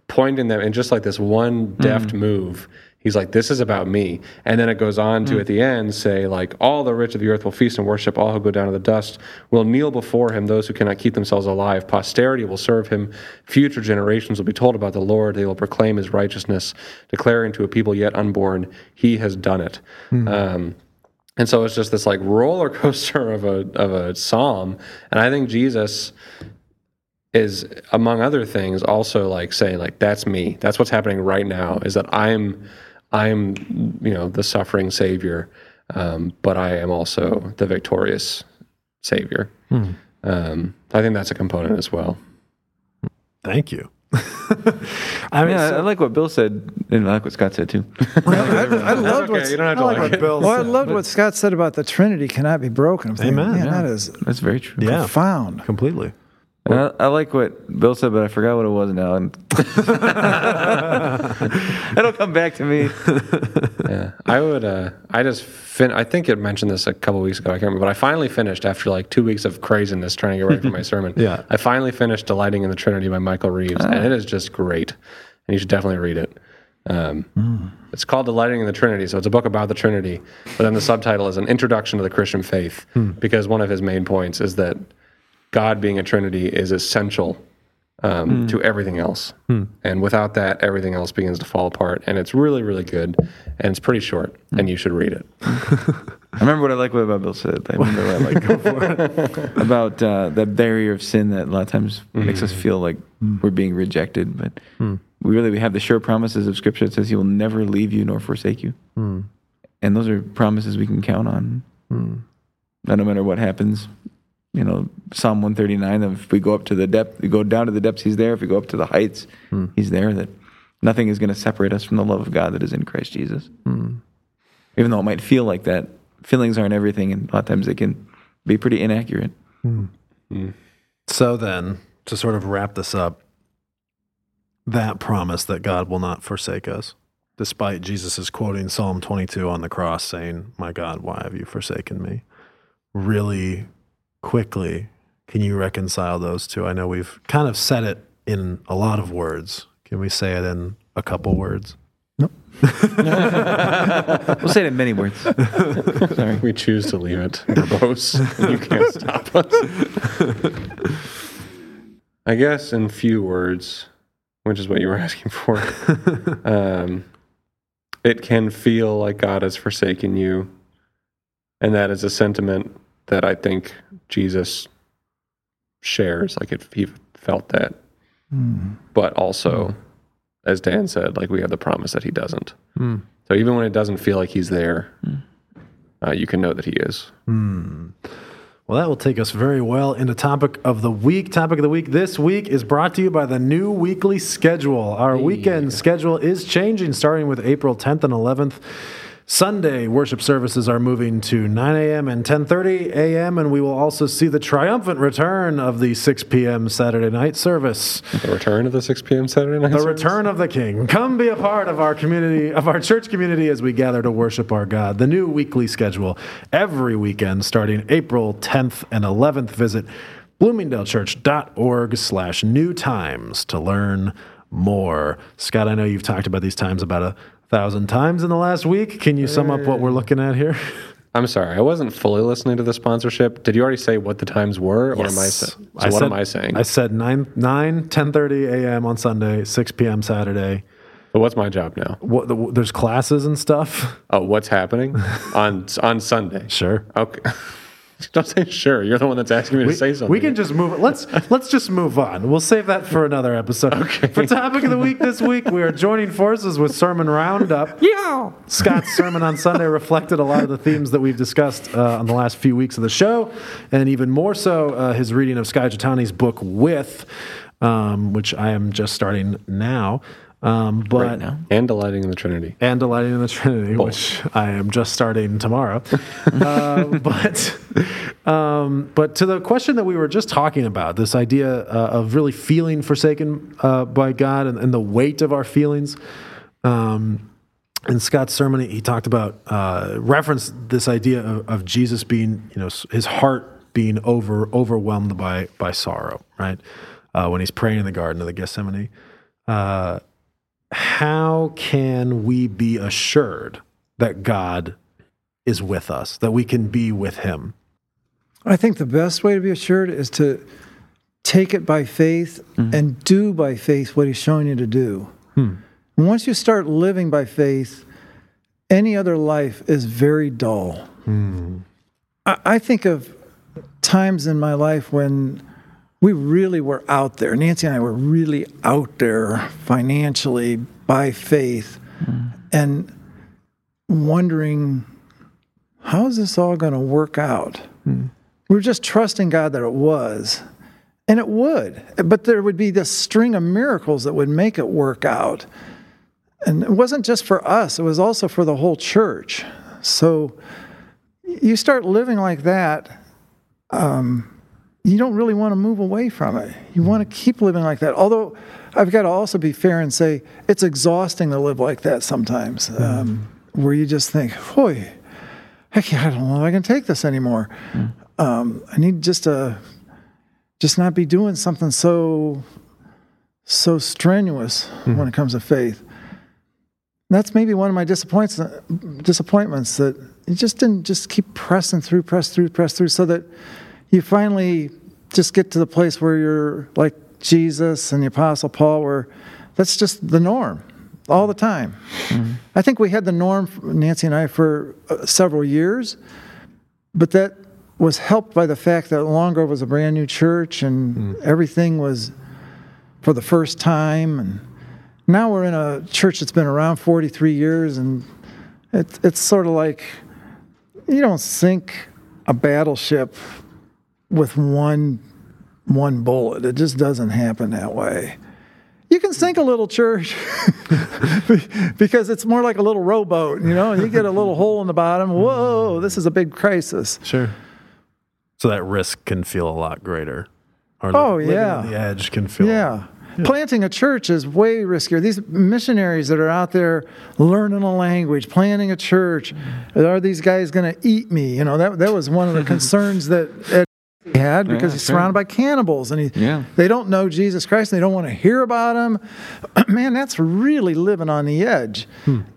pointing them in just this one deft move. He's this is about me. And then it goes on to, at the end, say, all the rich of the earth will feast and worship, all who go down to the dust will kneel before him, those who cannot keep themselves alive. Posterity will serve him. Future generations will be told about the Lord. They will proclaim his righteousness, declaring to a people yet unborn, he has done it. And so it's just this roller coaster of a psalm. And I think Jesus is, among other things, also saying, that's me. That's what's happening right now, is that I'm the suffering Savior, but I am also the victorious Savior. I think that's a component as well. Thank you. I like what Bill said, and I like what Scott said too. I loved what Scott said about the Trinity cannot be broken. I'm thinking, that's very true. Yeah, profound, completely. I like what Bill said, but I forgot what it was now. It'll come back to me. Yeah, I would. I think it mentioned this a couple weeks ago. I can't remember, but I finally finished after like 2 weeks of craziness trying to get ready for my sermon. Yeah, I finally finished "Delighting in the Trinity" by Michael Reeves, and it is just great. And you should definitely read it. It's called Delighting in the Trinity, so it's a book about the Trinity. But then the subtitle is An Introduction to the Christian Faith, because one of his main points is that God being a Trinity is essential to everything else. And without that, everything else begins to fall apart. And it's really, really good, and it's pretty short, and you should read it. I remember what I like about Bill said. I remember what I like go for it. About that barrier of sin that a lot of times makes us feel like we're being rejected. But we have the sure promises of Scripture that says He will never leave you nor forsake you. And those are promises we can count on. That no matter what happens, you know, Psalm 139, if we go up to the depth, we go down to the depths, He's there. If we go up to the heights, He's there. That nothing is going to separate us from the love of God that is in Christ Jesus. Even though it might feel like that, feelings aren't everything, and a lot of times they can be pretty inaccurate. So then, to sort of wrap this up, that promise that God will not forsake us, despite Jesus' quoting Psalm 22 on the cross saying, "My God, why have you forsaken me?" Really quickly, can you reconcile those two? I know we've kind of said it in a lot of words. Can we say it in a couple words? Nope. We'll say it in many words. Sorry. We choose to leave it verbose. You can't stop us. I guess in few words, which is what you were asking for, it can feel like God has forsaken you. And that is a sentiment that I think Jesus shares. Like he felt that. But also, as Dan said, like we have the promise that He doesn't. So even when it doesn't feel like He's there, you can know that He is. Well, that will take us very well into topic of the week. Topic of the week this week is brought to you by the new weekly schedule. Our weekend schedule is changing, starting with April 10th and 11th. Sunday worship services are moving to 9 a.m. and 10:30 a.m., and we will also see the triumphant return of the 6 p.m. Saturday night service. The return of the 6 p.m. Saturday night service? The return of the King. Come be a part of our community, of our church community, as we gather to worship our God. The new weekly schedule, every weekend starting April 10th and 11th. Visit bloomingdalechurch.org/newtimes to learn more. Scott, I know you've talked about these times about 1,000 times in the last week. Can you sum up what we're looking at here? I'm sorry, I wasn't fully listening to the sponsorship. Did you already say what the times were? Yes. Or am I saying? I said 9, 10:30 a.m. on Sunday, 6 p.m. Saturday. So what's my job now? There's classes and stuff. Oh, what's happening on Sunday? Sure. Okay. Don't say sure. You're the one that's asking me to say something. We can just move. Let's just move on. We'll save that for another episode. Okay. For topic of the week this week, we are joining forces with Sermon Roundup. Yeah. Scott's sermon on Sunday reflected a lot of the themes that we've discussed on the last few weeks of the show, and even more so his reading of Sky Jatani's book With, which I am just starting now. Right now. And Delighting in the Trinity. Both. Which I am just starting tomorrow. But to the question that we were just talking about, this idea of really feeling forsaken by God and the weight of our feelings. In Scott's sermon, he talked about referenced this idea of Jesus being, His heart being overwhelmed by sorrow, right? When He's praying in the Garden of the Gethsemane. How can we be assured that God is with us, that we can be with Him? I think the best way to be assured is to take it by faith and do by faith what He's showing you to do. And once you start living by faith, any other life is very dull. I think of times in my life when we really were out there. Nancy and I were really out there financially by faith and wondering, how is this all going to work out? We were just trusting God that it was, and it would. But there would be this string of miracles that would make it work out. And it wasn't just for us. It was also for the whole church. So you start living like that, you don't really want to move away from it. You want to keep living like that. Although I've got to also be fair and say it's exhausting to live like that sometimes. where you just think, boy, heck, I don't know if I can take this anymore. Mm. I need just not be doing something so strenuous when it comes to faith. That's maybe one of my disappointments that you didn't keep pressing through, so that you finally just get to the place where you're like Jesus and the Apostle Paul, where that's just the norm all the time. Mm-hmm. I think we had the norm, Nancy and I, for several years, but that was helped by the fact that Long Grove was a brand new church and everything was for the first time. And now we're in a church that's been around 43 years, and it's sort of like you don't sink a battleship with one bullet. It just doesn't happen that way. You can sink a little church because it's more like a little rowboat, you know, and you get a little hole in the bottom. Whoa, this is a big crisis. Sure. So that risk can feel a lot greater. Or living on the edge can feel. Yeah. Yeah. Planting a church is way riskier. These missionaries that are out there learning a language, planting a church, are these guys going to eat me? You know, that was one of the concerns that he had, because he's surrounded by cannibals, and they don't know Jesus Christ, and they don't want to hear about him. Man, that's really living on the edge.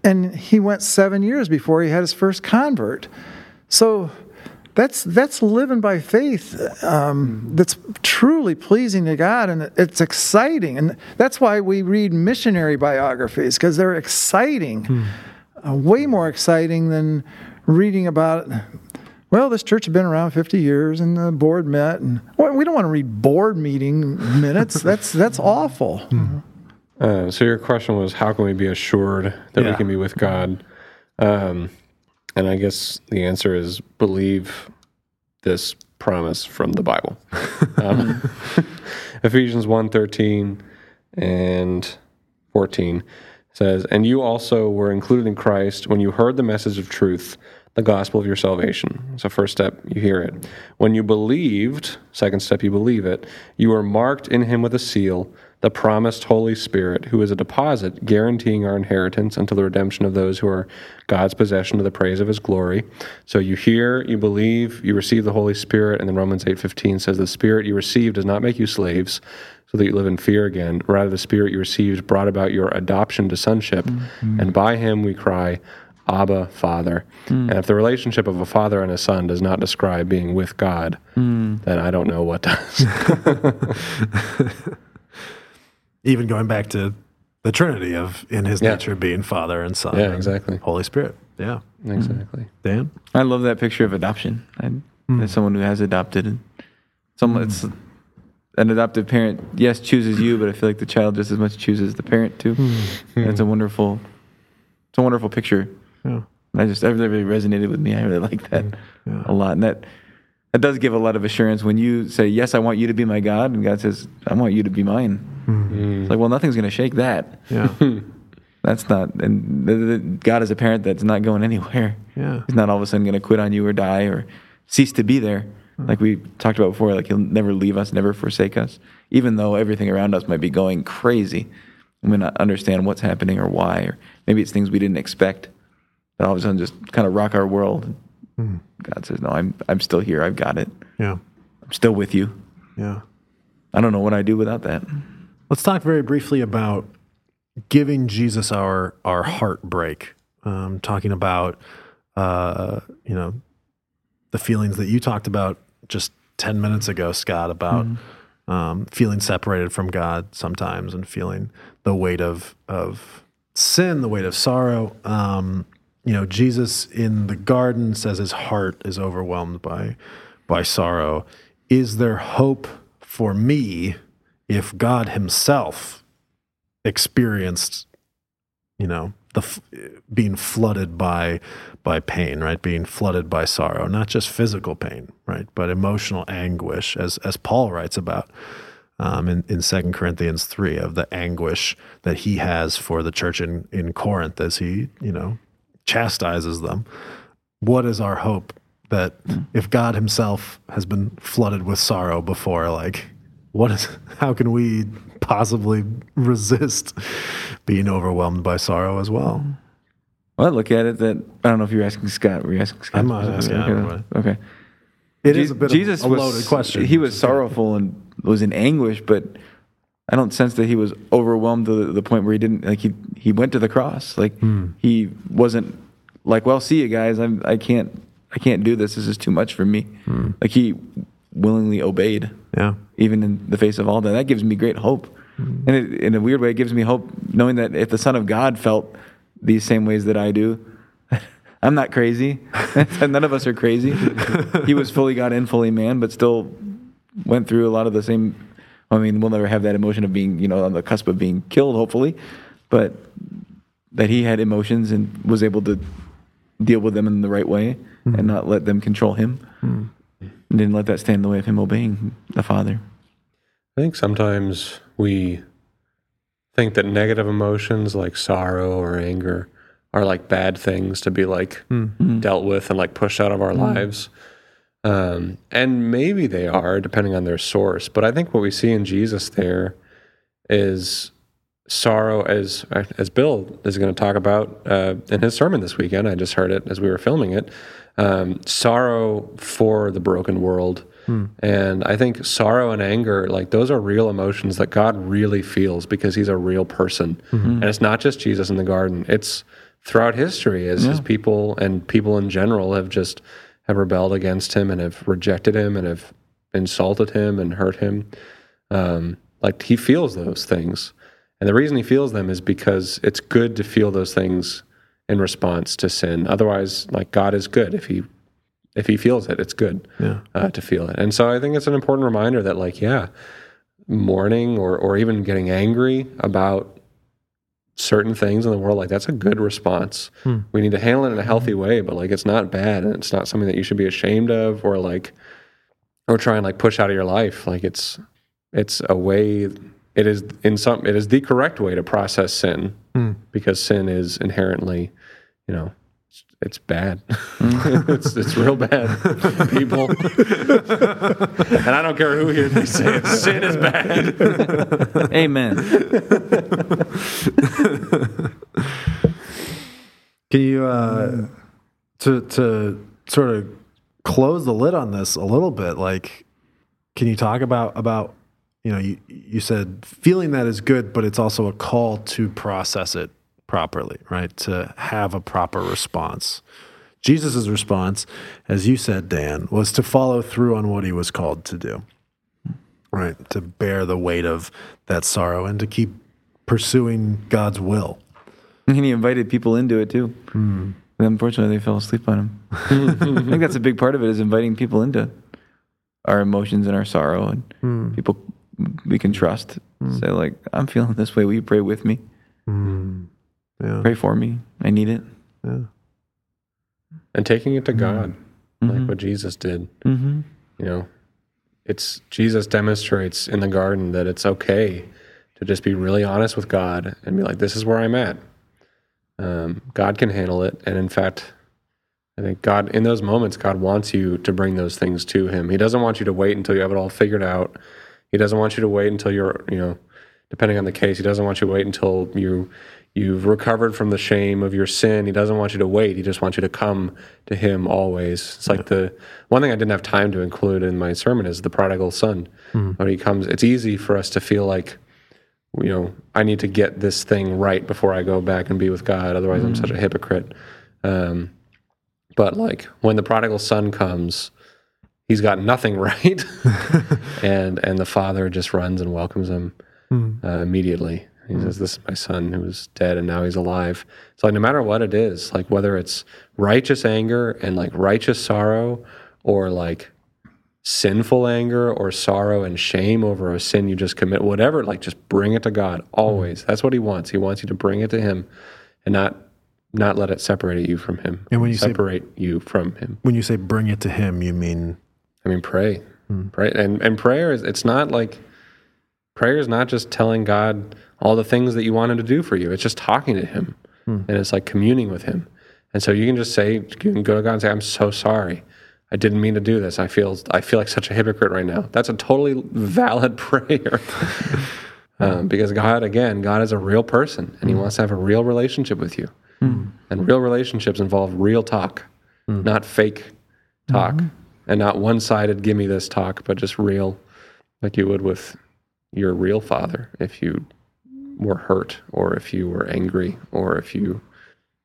And he went 7 years before he had his first convert. So that's living by faith that's truly pleasing to God, and it's exciting. And that's why we read missionary biographies, because they're exciting, way more exciting than reading about, well, this church had been around 50 years, and the board met, and well, we don't want to read board meeting minutes. That's awful. Mm-hmm. So your question was, how can we be assured that we can be with God? And I guess the answer is, believe this promise from the Bible. Ephesians 1:13 and 14 says, "And you also were included in Christ when you heard the message of truth, the gospel of your salvation." So first step, you hear it. When you believed, second step, you believe it. You were marked in him with a seal, the promised Holy Spirit, who is a deposit guaranteeing our inheritance until the redemption of those who are God's possession to the praise of his glory. So you hear, you believe, you receive the Holy Spirit, and then Romans 8:15 says, "The Spirit you receive does not make you slaves, so that you live in fear again. Rather, the Spirit you received brought about your adoption to sonship, and by him we cry, Abba, Father." And if the relationship of a father and a son does not describe being with God, then I don't know what does. Even going back to the Trinity of in his nature being Father and Son. Yeah, exactly. Holy Spirit. Yeah. Exactly. Dan? I love that picture of adoption. As someone who has adopted. It's an adoptive parent, yes, chooses you, but I feel like the child just as much chooses the parent too. It's a wonderful picture. Yeah. That really resonated with me. I really like that a lot. And that does give a lot of assurance when you say, yes, I want you to be my God. And God says, I want you to be mine. Mm-hmm. It's like, well, nothing's going to shake that. Yeah. That's not, and God is a parent that's not going anywhere. Yeah. He's not all of a sudden going to quit on you or die or cease to be there. Mm-hmm. Like we talked about before, like he'll never leave us, never forsake us, even though everything around us might be going crazy. And we not understand what's happening or why, or maybe it's things we didn't expect that all of a sudden just kind of rock our world. Mm. God says, no, I'm still here. I've got it. Yeah. I'm still with you. Yeah. I don't know what I do without that. Let's talk very briefly about giving Jesus our heartbreak. Talking about, the feelings that you talked about just 10 minutes ago, Scott, about feeling separated from God sometimes and feeling the weight of sin, the weight of sorrow. Jesus in the garden says his heart is overwhelmed by sorrow. Is there hope for me if God himself experienced, being flooded by pain, right? Being flooded by sorrow, not just physical pain, right? But emotional anguish, as Paul writes about in 2 Corinthians 3, of the anguish that he has for the church in Corinth as he, chastises them. What is our hope that if God himself has been flooded with sorrow before, like, how can we possibly resist being overwhelmed by sorrow as well? Well, I look at it that, I don't know if you're asking Scott. Were you asking Scott? I'm not asking. Okay. It is a bit of a loaded question. He was sorrowful and was in anguish, but I don't sense that he was overwhelmed to the point where he didn't, like, he went to the cross. Like, he wasn't like, well, see you guys, I can't do this. This is too much for me. Like, he willingly obeyed. Yeah. Even in the face of all that. That gives me great hope. Mm. And it, in a weird way, it gives me hope knowing that if the Son of God felt these same ways that I do, I'm not crazy. None of us are crazy. He was fully God and fully man, but still went through a lot of the same. I mean, we'll never have that emotion of being, on the cusp of being killed, hopefully, but that he had emotions and was able to deal with them in the right way and not let them control him. Mm. And didn't let that stand in the way of him obeying the Father. I think sometimes we think that negative emotions like sorrow or anger are like bad things to be like dealt with and like pushed out of our lives. And maybe they are, depending on their source. But I think what we see in Jesus there is sorrow, as Bill is going to talk about in his sermon this weekend. I just heard it as we were filming it. Sorrow for the broken world. And I think sorrow and anger, like, those are real emotions that God really feels because he's a real person. And it's not just Jesus in the garden. It's throughout history as his people and people in general have rebelled against him and have rejected him and have insulted him and hurt him. Like, he feels those things. And the reason he feels them is because it's good to feel those things in response to sin. Otherwise, like, God is good. If he feels it, it's good to feel it. And so I think it's an important reminder that, like, mourning or even getting angry about certain things in the world, like, that's a good response. We need to handle it in a healthy way, but, like, it's not bad, and it's not something that you should be ashamed of or try and, like, push out of your life. Like, it's a way. It is the correct way to process sin because sin is inherently, it's bad. It's real bad, people. And I don't care who here they say it. Sin is bad. Amen. Can you to sort of close the lid on this a little bit? Like, can you talk about you said feeling that is good, but it's also a call to process it properly, right? To have a proper response. Jesus's response, as you said, Dan, was to follow through on what he was called to do, right? To bear the weight of that sorrow and to keep pursuing God's will. And he invited people into it too. And unfortunately, they fell asleep on him. I think that's a big part of it, is inviting people into our emotions and our sorrow, and people we can trust. Say, like, I'm feeling this way. Will you pray with me? Yeah. Pray for me. I need it. Yeah. And taking it to God, like what Jesus did. It's Jesus demonstrates in the garden that it's okay to just be really honest with God and be like, this is where I'm at. God can handle it. And in fact, I think God, in those moments, God wants you to bring those things to him. He doesn't want you to wait until you have it all figured out. He doesn't want you to wait until you're, depending on the case, he doesn't want you to wait until you've recovered from the shame of your sin. He doesn't want you to wait. He just wants you to come to him always. It's like the one thing I didn't have time to include in my sermon is the prodigal son. When he comes, it's easy for us to feel like, I need to get this thing right before I go back and be with God. Otherwise, I'm such a hypocrite. But like, when the prodigal son comes, he's got nothing right, and the father just runs and welcomes him immediately. He says, this is my son who was dead and now he's alive. So like, no matter what it is, like whether it's righteous anger and like righteous sorrow, or like sinful anger or sorrow and shame over a sin you just commit, whatever, like just bring it to God always. That's what he wants. He wants you to bring it to him and not let it separate you from him. And when you when you say bring it to him, you mean? I mean, pray. Pray. And prayer is, it's not like, prayer is not just telling God all the things that you want him to do for you. It's just talking to him. And it's like communing with him. And so you can just say, you can go to God and say, I'm so sorry. I didn't mean to do this. I feel like such a hypocrite right now. That's a totally valid prayer. because God is a real person, and He wants to have a real relationship with you. Mm. And real relationships involve real talk, not fake talk, and not one-sided, give me this talk, but just real, like you would with your real father if you were hurt or if you were angry or if you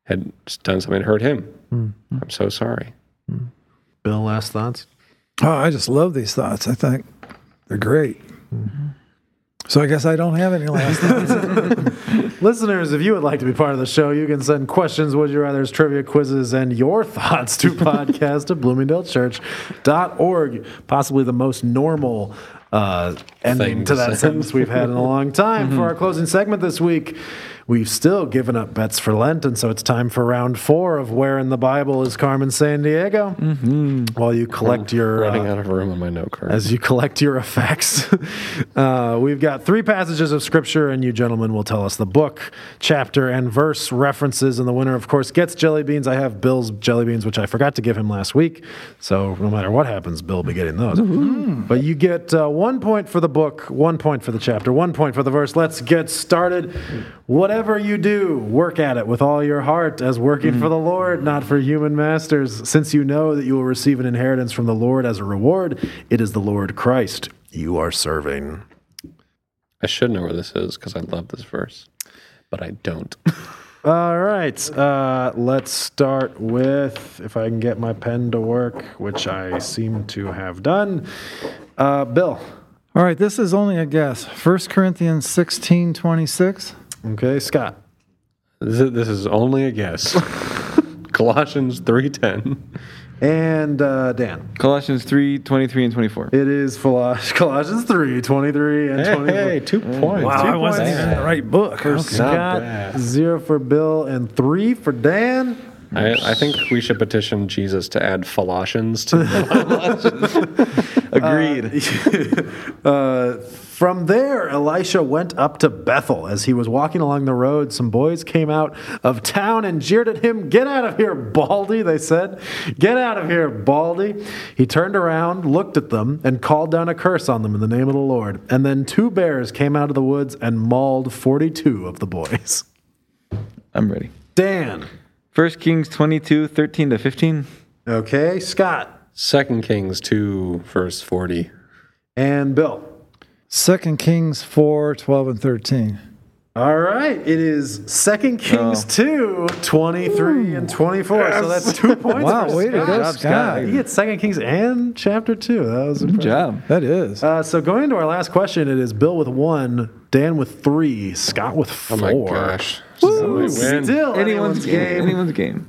had done something that hurt him. Mm-hmm. I'm so sorry. Mm-hmm. Bill, last thoughts? Oh, I just love these thoughts. I think they're great. Mm-hmm. So I guess I don't have any last thoughts. Listeners, if you would like to be part of the show, you can send questions, would you rathers, trivia, quizzes, and your thoughts to podcast at bloomingdalechurch.org. Possibly the most normal ending to that sentence we've had in a long time. For our closing segment this week, we've still given up bets for Lent, and so it's time for round 4 of Where in the Bible is Carmen San Diego? While you collect your... running out of room on my note card. As you collect your effects. We've got 3 passages of Scripture, and you gentlemen will tell us the book, chapter, and verse references, and the winner, of course, gets jelly beans. I have Bill's jelly beans, which I forgot to give him last week, so no matter what happens, Bill will be getting those. But you get... 1 point for the book, 1 point for the chapter, 1 point for the verse. Let's get started. Whatever you do, work at it with all your heart as working for the Lord, not for human masters, since you know that you will receive an inheritance from the Lord as a reward. It is the Lord Christ you are serving. I should know where this is because I love this verse, but I don't. All right, let's start with, if I can get my pen to work, which I seem to have done. Bill. All right, this is only a guess. 1 Corinthians 16:26. Okay, Scott. This is only a guess. Colossians 3:10. And Dan. Colossians 3:23 and 24. It is Colossians 3:23 and 24. Hey, 2 points. Wow, I wasn't even in the right book. For Scott, 0 for Bill, and 3 for Dan. I think we should petition Jesus to add Colossians to Colossians. Agreed. From there, Elisha went up to Bethel. As he was walking along the road, some boys came out of town and jeered at him. Get out of here, Baldy, they said. Get out of here, Baldy. He turned around, looked at them, and called down a curse on them in the name of the Lord. And then 2 bears came out of the woods and mauled 42 of the boys. I'm ready. Dan. 1 Kings 22, 13 to 15. Okay, Scott. 2 Kings 2, verse 40. And Bill. 2 Kings 4, 12, and 13. All right, it is 2 Kings 2, 23, and 24. Yes. So that's 2 points. Wow, way to go, Scott. You get 2 Kings and chapter 2. That was impressive. Good job. That is. So going into our last question, it is Bill with 1, Dan with 3, Scott with 4. Oh, my gosh. Woo, still anyone's game. Anyone's game.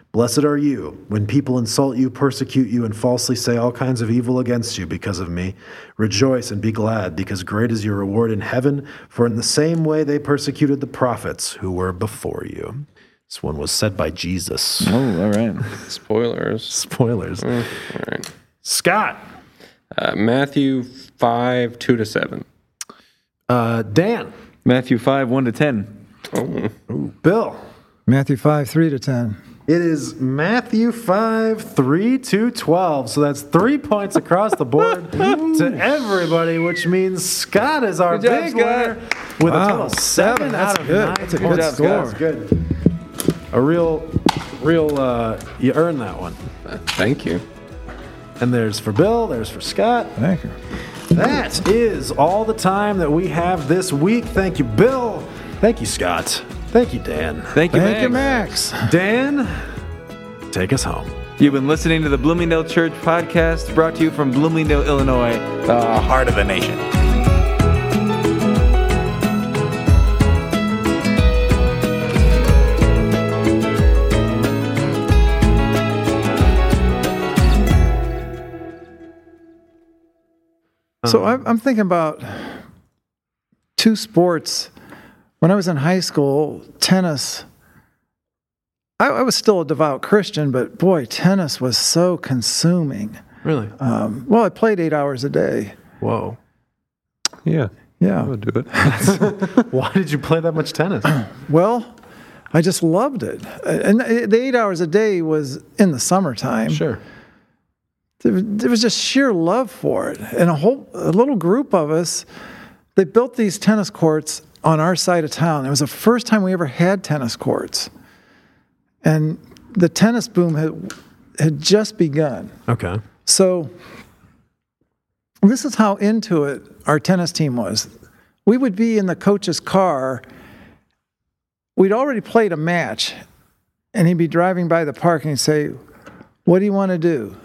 Blessed are you when people insult you, persecute you, and falsely say all kinds of evil against you because of me. Rejoice and be glad, because great is your reward in heaven, for in the same way they persecuted the prophets who were before you. This one was said by Jesus. Oh, all right. Spoilers. Spoilers. Mm, all right. Scott. Matthew 5, 2 to 7. Dan. Matthew 5, 1 to 10. Oh. Ooh. Bill. Matthew 5, 3 to 10. It is Matthew 5, 3 to 12. So that's 3 points across the board to everybody, which means Scott is our big winner with a total 7 out of 9. That's a good score. That's good. A real, you earned that one. Thank you. And there's for Bill, there's for Scott. Thank you. That is all the time that we have this week. Thank you, Bill. Thank you, Scott. Thank you, Dan. Thank you, Max. Dan, take us home. You've been listening to the Bloomingdale Church Podcast, brought to you from Bloomingdale, Illinois, the heart of the nation. So I'm thinking about 2 sports. When I was in high school, tennis I was still a devout Christian, but boy, tennis was so consuming. Really? Well, I played 8 hours a day. Whoa. Yeah. Yeah. I would do it. Why did you play that much tennis? Well, I just loved it. And the 8 hours a day was in the summertime. Sure. There was just sheer love for it. And a little group of us, they built these tennis courts on our side of town. It was the first time we ever had tennis courts. And the tennis boom had just begun. Okay. So this is how into it our tennis team was. We would be in the coach's car. We'd already played a match, and he'd be driving by the park, and he'd say, what do you want to do?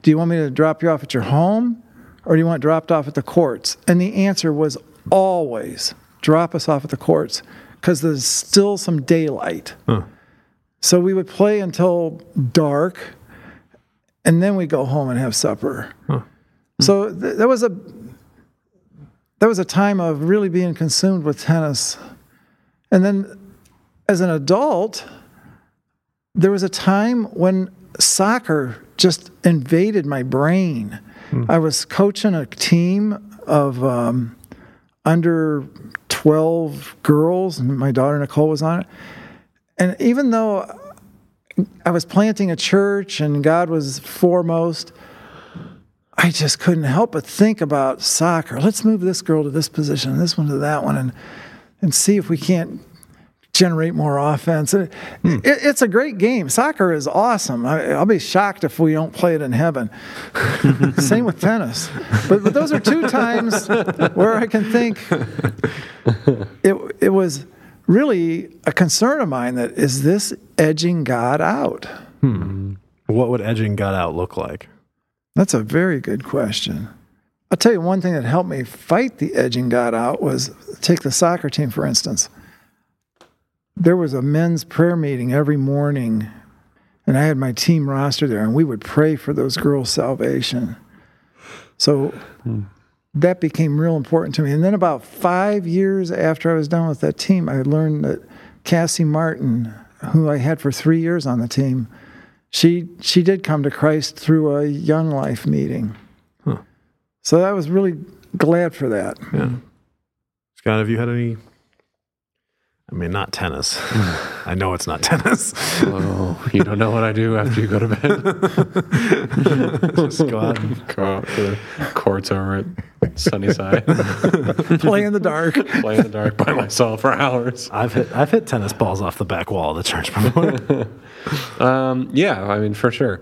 Do you want me to drop you off at your home, or do you want dropped off at the courts? And the answer was always drop us off at the courts, because there's still some daylight. Huh. So we would play until dark, and then we'd go home and have supper. Huh. So that was a time of really being consumed with tennis. And then as an adult, there was a time when soccer just invaded my brain. Mm. I was coaching a team of under 12 girls, and my daughter Nicole was on it. And even though I was planting a church and God was foremost, I just couldn't help but think about soccer. Let's move this girl to this position and this one to that one and see if we can't generate more offense. It's a great game. Soccer is awesome. I'll be shocked if we don't play it in heaven. Same with tennis. But those are two times where I can think it was really a concern of mine that, is this edging God out? Hmm. What would edging God out look like? That's a very good question. I'll tell you one thing that helped me fight the edging God out was, take the soccer team, for instance. There was a men's prayer meeting every morning, and I had my team roster there, and we would pray for those girls' salvation. So that became real important to me. And then about 5 years after I was done with that team, I learned that Cassie Martin, who I had for 3 years on the team, she did come to Christ through a Young Life meeting. Huh. So I was really glad for that. Yeah. Scott, have you had any... I mean, not tennis. I know it's not tennis. Oh, you don't know what I do after you go to bed. Just go out and go out to the courts over at Sunnyside. Play in the dark. Play in the dark by myself for hours. I've hit tennis balls off the back wall of the church before. Yeah, I mean, for sure.